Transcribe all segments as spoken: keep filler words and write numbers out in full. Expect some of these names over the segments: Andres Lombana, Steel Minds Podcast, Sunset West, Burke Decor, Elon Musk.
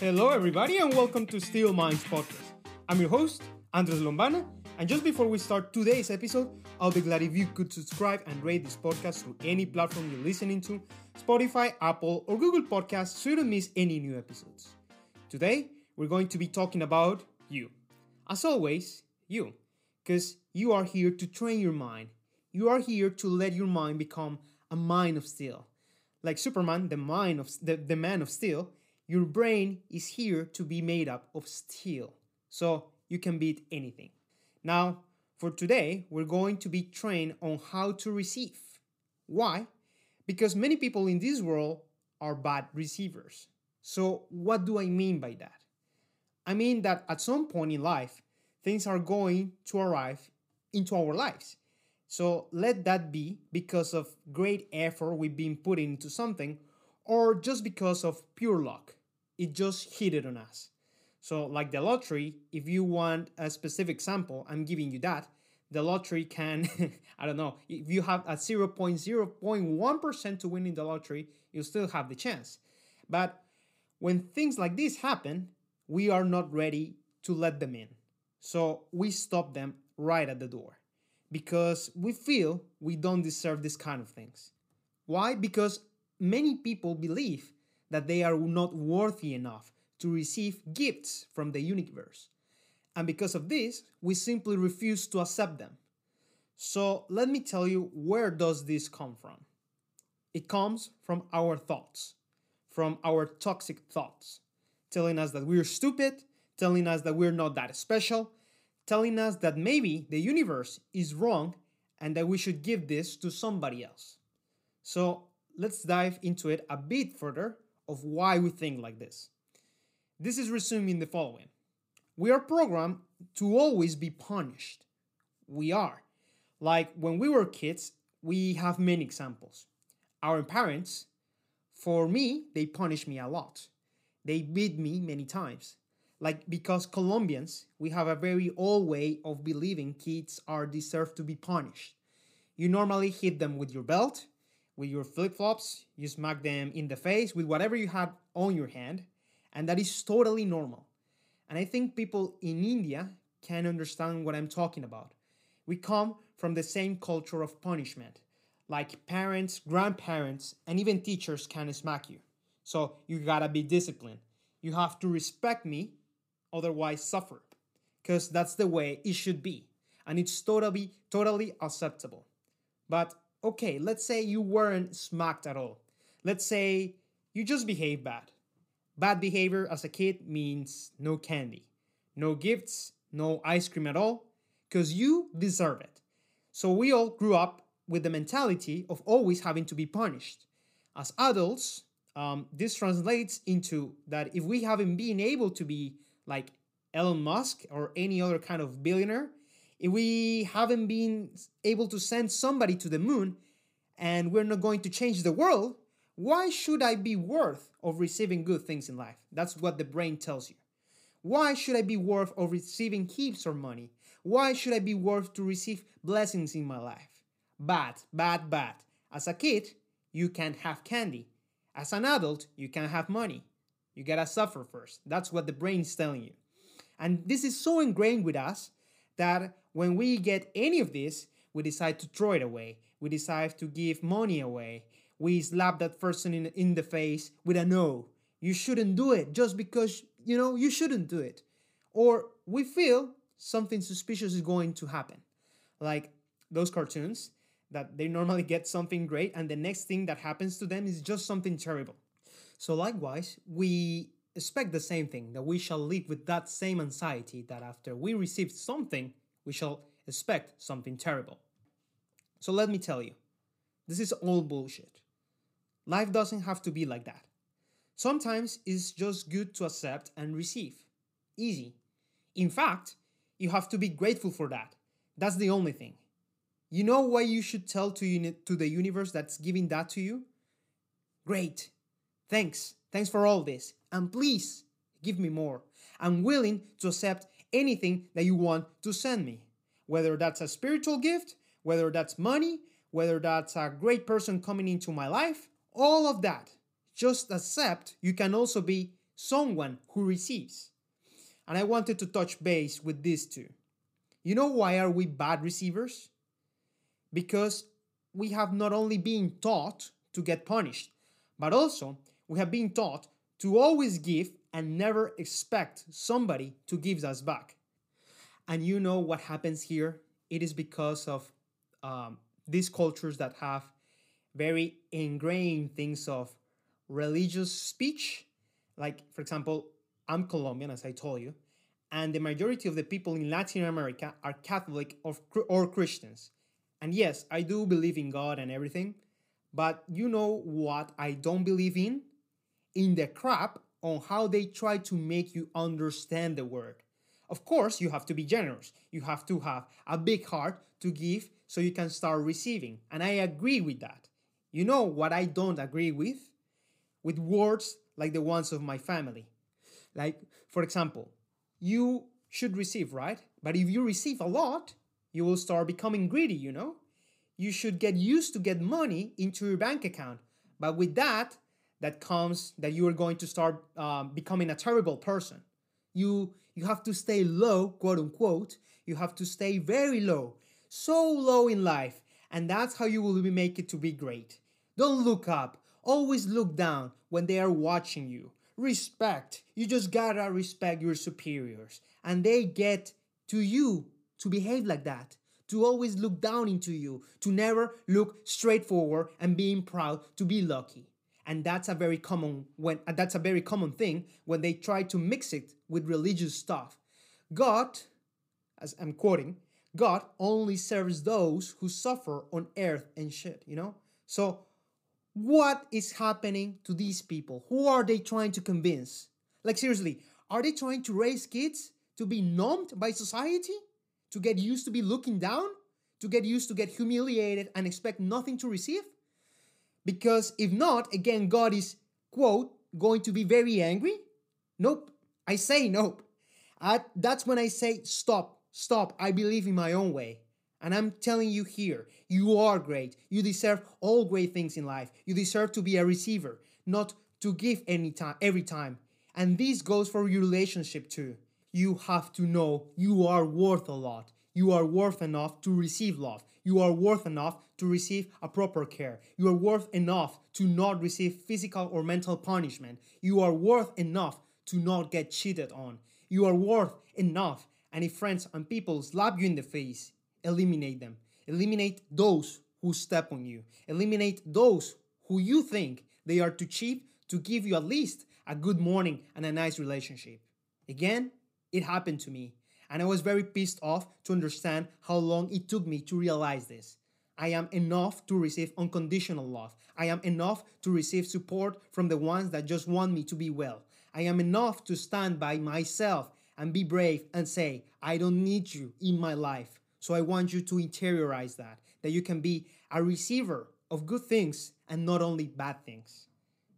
Hello everybody and welcome to Steel Minds Podcast. I'm your host, Andres Lombana, and just before we start today's episode, I'll be glad if you could subscribe and rate this podcast through any platform you're listening to, Spotify, Apple, or Google Podcasts, so you don't miss any new episodes. Today, we're going to be talking about you. As always, you. Because you are here to train your mind. You are here to let your mind become a mind of steel. Like Superman, the mind of the, the man of steel, your brain is here to be made up of steel. So you can beat anything. Now, for today, we're going to be trained on how to receive. Why? Because many people in this world are bad receivers. So what do I mean by that? I mean that at some point in life, things are going to arrive into our lives. So let that be because of great effort we've been putting into something or just because of pure luck. It just hit it on us. So like the lottery, if you want a specific sample, I'm giving you that. The lottery can, I don't know, if you have a zero point zero one percent to win in the lottery, you still have the chance. But when things like this happen, we are not ready to let them in. So we stop them right at the door because we feel we don't deserve this kind of things. Why? Because many people believe that they are not worthy enough to receive gifts from the universe. And because of this, we simply refuse to accept them. So let me tell you, where does this come from? It comes from our thoughts, from our toxic thoughts, telling us that we're stupid, telling us that we're not that special, telling us that maybe the universe is wrong and that we should give this to somebody else. So let's dive into it a bit further of why we think like this. This is resuming the following. We are programmed to always be punished. We are. Like when we were kids, we have many examples. Our parents, for me, they punished me a lot. They beat me many times. Like, because Colombians, we have a very old way of believing kids are deserved to be punished. You normally hit them with your belt, with your flip-flops, you smack them in the face with whatever you have on your hand, and that is totally normal. And I think people in India can understand what I'm talking about. We come from the same culture of punishment. Like parents, grandparents, and even teachers can smack you. So you gotta be disciplined. You have to respect me, otherwise suffer, because that's the way it should be, and it's totally, totally acceptable. But okay, let's say you weren't smacked at all. Let's say you just behave bad. Bad behavior as a kid means no candy, no gifts, no ice cream at all, because you deserve it. So we all grew up with the mentality of always having to be punished. As adults, um, this translates into that if we haven't been able to be like Elon Musk or any other kind of billionaire, if we haven't been able to send somebody to the moon and we're not going to change the world, why should I be worth of receiving good things in life? That's what the brain tells you. Why should I be worth of receiving gifts or money? Why should I be worth to receive blessings in my life? Bad, bad, bad. As a kid, you can't have candy. As an adult, you can't have money. You gotta suffer first. That's what the brain is telling you. And this is so ingrained with us that when we get any of this, we decide to throw it away. We decide to give money away. We slap that person in, in the face with a no. You shouldn't do it just because, you know, you shouldn't do it. Or we feel something suspicious is going to happen. Like those cartoons that they normally get something great and the next thing that happens to them is just something terrible. So likewise, we expect the same thing, that we shall live with that same anxiety that after we receive something, we shall expect something terrible. So let me tell you, this is all bullshit. Life doesn't have to be like that. Sometimes it's just good to accept and receive. Easy. In fact, you have to be grateful for that. That's the only thing. You know why you should tell to, uni- to the universe that's giving that to you? Great. Thanks. Thanks for all this. And please, give me more. I'm willing to accept anything that you want to send me. Whether that's a spiritual gift, whether that's money, whether that's a great person coming into my life, all of that. Just accept. You can also be someone who receives. And I wanted to touch base with these two. You know why are we bad receivers? Because we have not only been taught to get punished, but also we have been taught to always give and never expect somebody to give us back. And you know what happens here? It is because of um, these cultures that have very ingrained things of religious speech. Like, for example, I'm Colombian, as I told you, and the majority of the people in Latin America are Catholic or, or Christians. And yes, I do believe in God and everything, but you know what I don't believe in? In the crap on how they try to make you understand the word. Of course, you have to be generous. You have to have a big heart to give so you can start receiving. And I agree with that. You know what I don't agree with? With words like the ones of my family. Like, for example, you should receive, right? But if you receive a lot, you will start becoming greedy, you know? You should get used to get money into your bank account. But with that, that comes that you are going to start um, becoming a terrible person. You, you have to stay low, quote unquote. You have to stay very low, so low in life. And that's how you will make it to be great. Don't look up. Always look down when they are watching you. Respect. You just gotta respect your superiors. And they get to you to behave like that, to always look down into you, to never look straight forward and being proud to be lucky. And that's a very common when uh, that's a very common thing when they try to mix it with religious stuff. God, as I'm quoting, God only serves those who suffer on earth and shit, you know? So what is happening to these people? Who are they trying to convince? Like, seriously, are they trying to raise kids to be numbed by society? To get used to be looking down? To get used to get humiliated and expect nothing to receive? Because if not, again, God is, quote, going to be very angry? Nope. I say nope. I, that's when I say stop, stop. I believe in my own way. And I'm telling you here, you are great. You deserve all great things in life. You deserve to be a receiver, not to give any time, every time. And this goes for your relationship too. You have to know you are worth a lot. You are worth enough to receive love. You are worth enough to receive a proper care. You are worth enough to not receive physical or mental punishment. You are worth enough to not get cheated on. You are worth enough. And if friends and people slap you in the face, eliminate them. Eliminate those who step on you. Eliminate those who you think they are too cheap to give you at least a good morning and a nice relationship. Again, it happened to me, and I was very pissed off to understand how long it took me to realize this. I am enough to receive unconditional love. I am enough to receive support from the ones that just want me to be well. I am enough to stand by myself and be brave and say, I don't need you in my life. So I want you to interiorize that, that you can be a receiver of good things and not only bad things.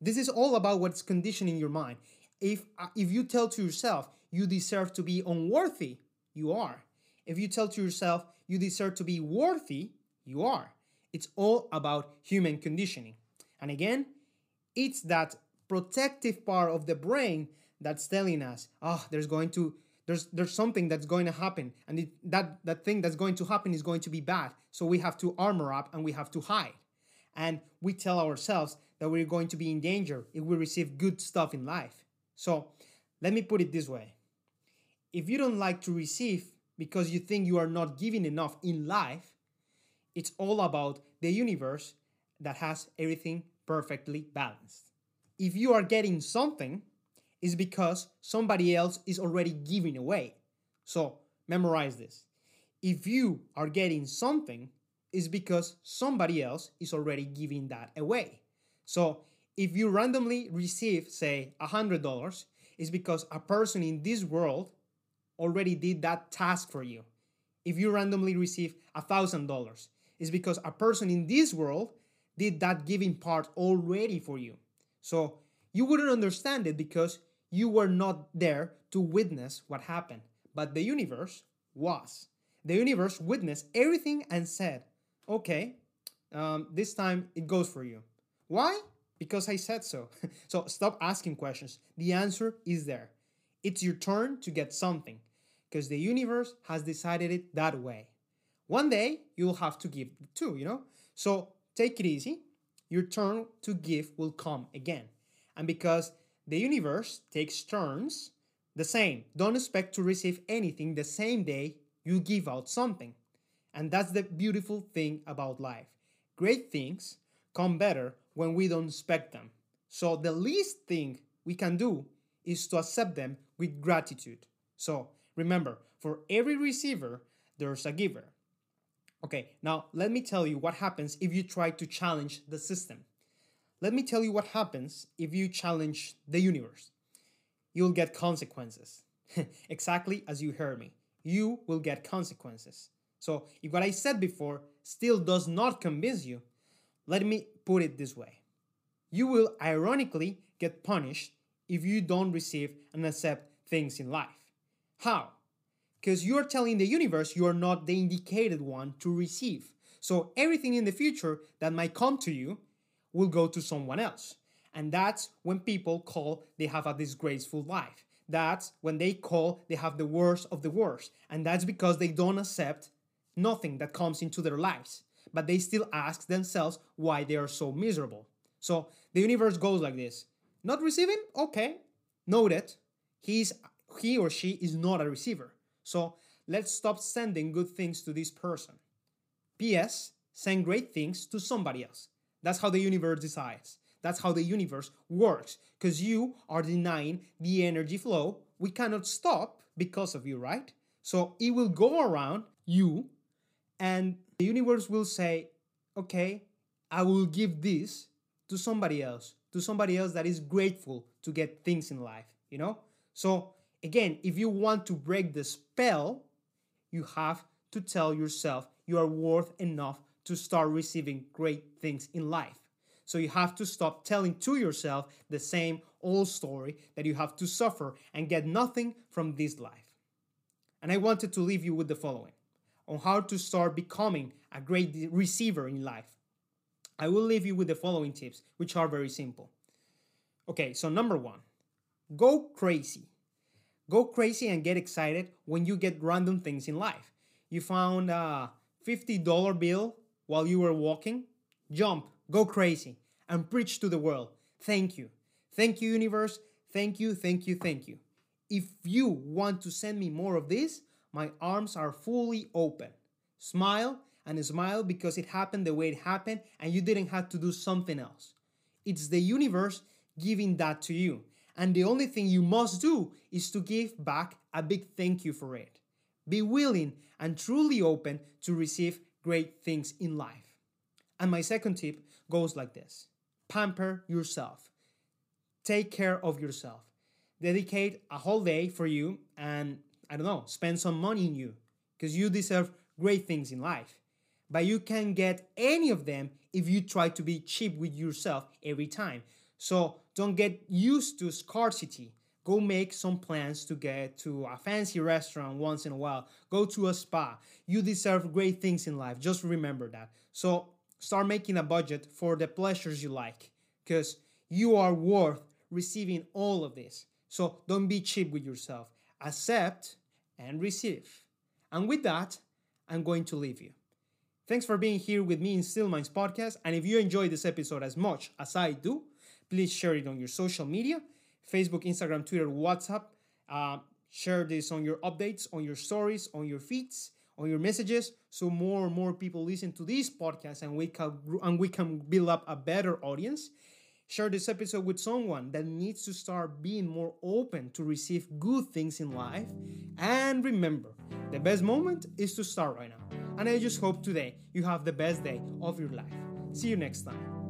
This is all about what's conditioning your mind. If, if you tell to yourself, you deserve to be unworthy, you are. If you tell to yourself, you deserve to be worthy, you are. It's all about human conditioning. And again, it's that protective part of the brain that's telling us, oh, there's going to, there's there's something that's going to happen. And it, that, that thing that's going to happen is going to be bad. So we have to armor up and we have to hide. And we tell ourselves that we're going to be in danger if we receive good stuff in life. So let me put it this way. If you don't like to receive because you think you are not giving enough in life, it's all about the universe that has everything perfectly balanced. If you are getting something, it's because somebody else is already giving away. So memorize this. If you are getting something, it's because somebody else is already giving that away. So if you randomly receive, say, one hundred dollars, it's because a person in this world already did that task for you. If you randomly receive one thousand dollars, it's because a person in this world did that giving part already for you. So you wouldn't understand it because you were not there to witness what happened. But the universe was. The universe witnessed everything and said, okay, um, this time it goes for you. Why? because I said so. So stop asking questions. The answer is there. It's your turn to get something because the universe has decided it that way. One day you'll have to give too, you know? So take it easy. Your turn to give will come again. And because the universe takes turns, the same. Don't expect to receive anything the same day you give out something. And that's the beautiful thing about life. Great things come better when we don't expect them. So the least thing we can do is to accept them with gratitude. So remember, for every receiver, there's a giver. Okay, now let me tell you what happens if you try to challenge the system. Let me tell you what happens if you challenge the universe. You'll get consequences. Exactly as you heard me. You will get consequences. So if what I said before still does not convince you, let me put it this way. You will ironically get punished if you don't receive and accept things in life. How? Because you're telling the universe you are not the indicated one to receive. So everything in the future that might come to you will go to someone else. And that's when people call they have a disgraceful life. That's when they call they have the worst of the worst. And that's because they don't accept nothing that comes into their lives. But they still ask themselves why they are so miserable. So the universe goes like this. Not receiving? Okay. Note it. He's, he or she is not a receiver. So let's stop sending good things to this person. P S. Send great things to somebody else. That's how the universe decides. That's how the universe works. Because you are denying the energy flow. We cannot stop because of you, right? So it will go around you and the universe will say, okay, I will give this to somebody else. To somebody else that is grateful to get things in life, you know? So again, if you want to break the spell, you have to tell yourself you are worth enough to start receiving great things in life. So you have to stop telling to yourself the same old story that you have to suffer and get nothing from this life. And I wanted to leave you with the following on how to start becoming a great receiver in life. I will leave you with the following tips, which are very simple. Okay, so number one, go crazy. Go crazy and get excited when you get random things in life. You found a fifty dollar bill while you were walking. Jump, go crazy, and preach to the world. Thank you. Thank you, universe. Thank you, thank you, thank you. If you want to send me more of this, my arms are fully open. Smile and smile because it happened the way it happened and you didn't have to do something else. It's the universe giving that to you. And the only thing you must do is to give back a big thank you for it. Be willing and truly open to receive great things in life. And my second tip goes like this. Pamper yourself. Take care of yourself. Dedicate a whole day for you and, I don't know, spend some money in you. Because you deserve great things in life. But you can't get any of them if you try to be cheap with yourself every time. So don't get used to scarcity. Go make some plans to get to a fancy restaurant once in a while. Go to a spa. You deserve great things in life. Just remember that. So start making a budget for the pleasures you like because you are worth receiving all of this. So don't be cheap with yourself. Accept and receive. And with that, I'm going to leave you. Thanks for being here with me in Steel Minds Podcast. And if you enjoyed this episode as much as I do, please share it on your social media, Facebook, Instagram, Twitter, WhatsApp. Uh, share this on your updates, on your stories, on your feeds, on your messages, so more and more people listen to this podcast and we can, and we can build up a better audience. Share this episode with someone that needs to start being more open to receive good things in life. And remember, the best moment is to start right now. And I just hope today you have the best day of your life. See you next time.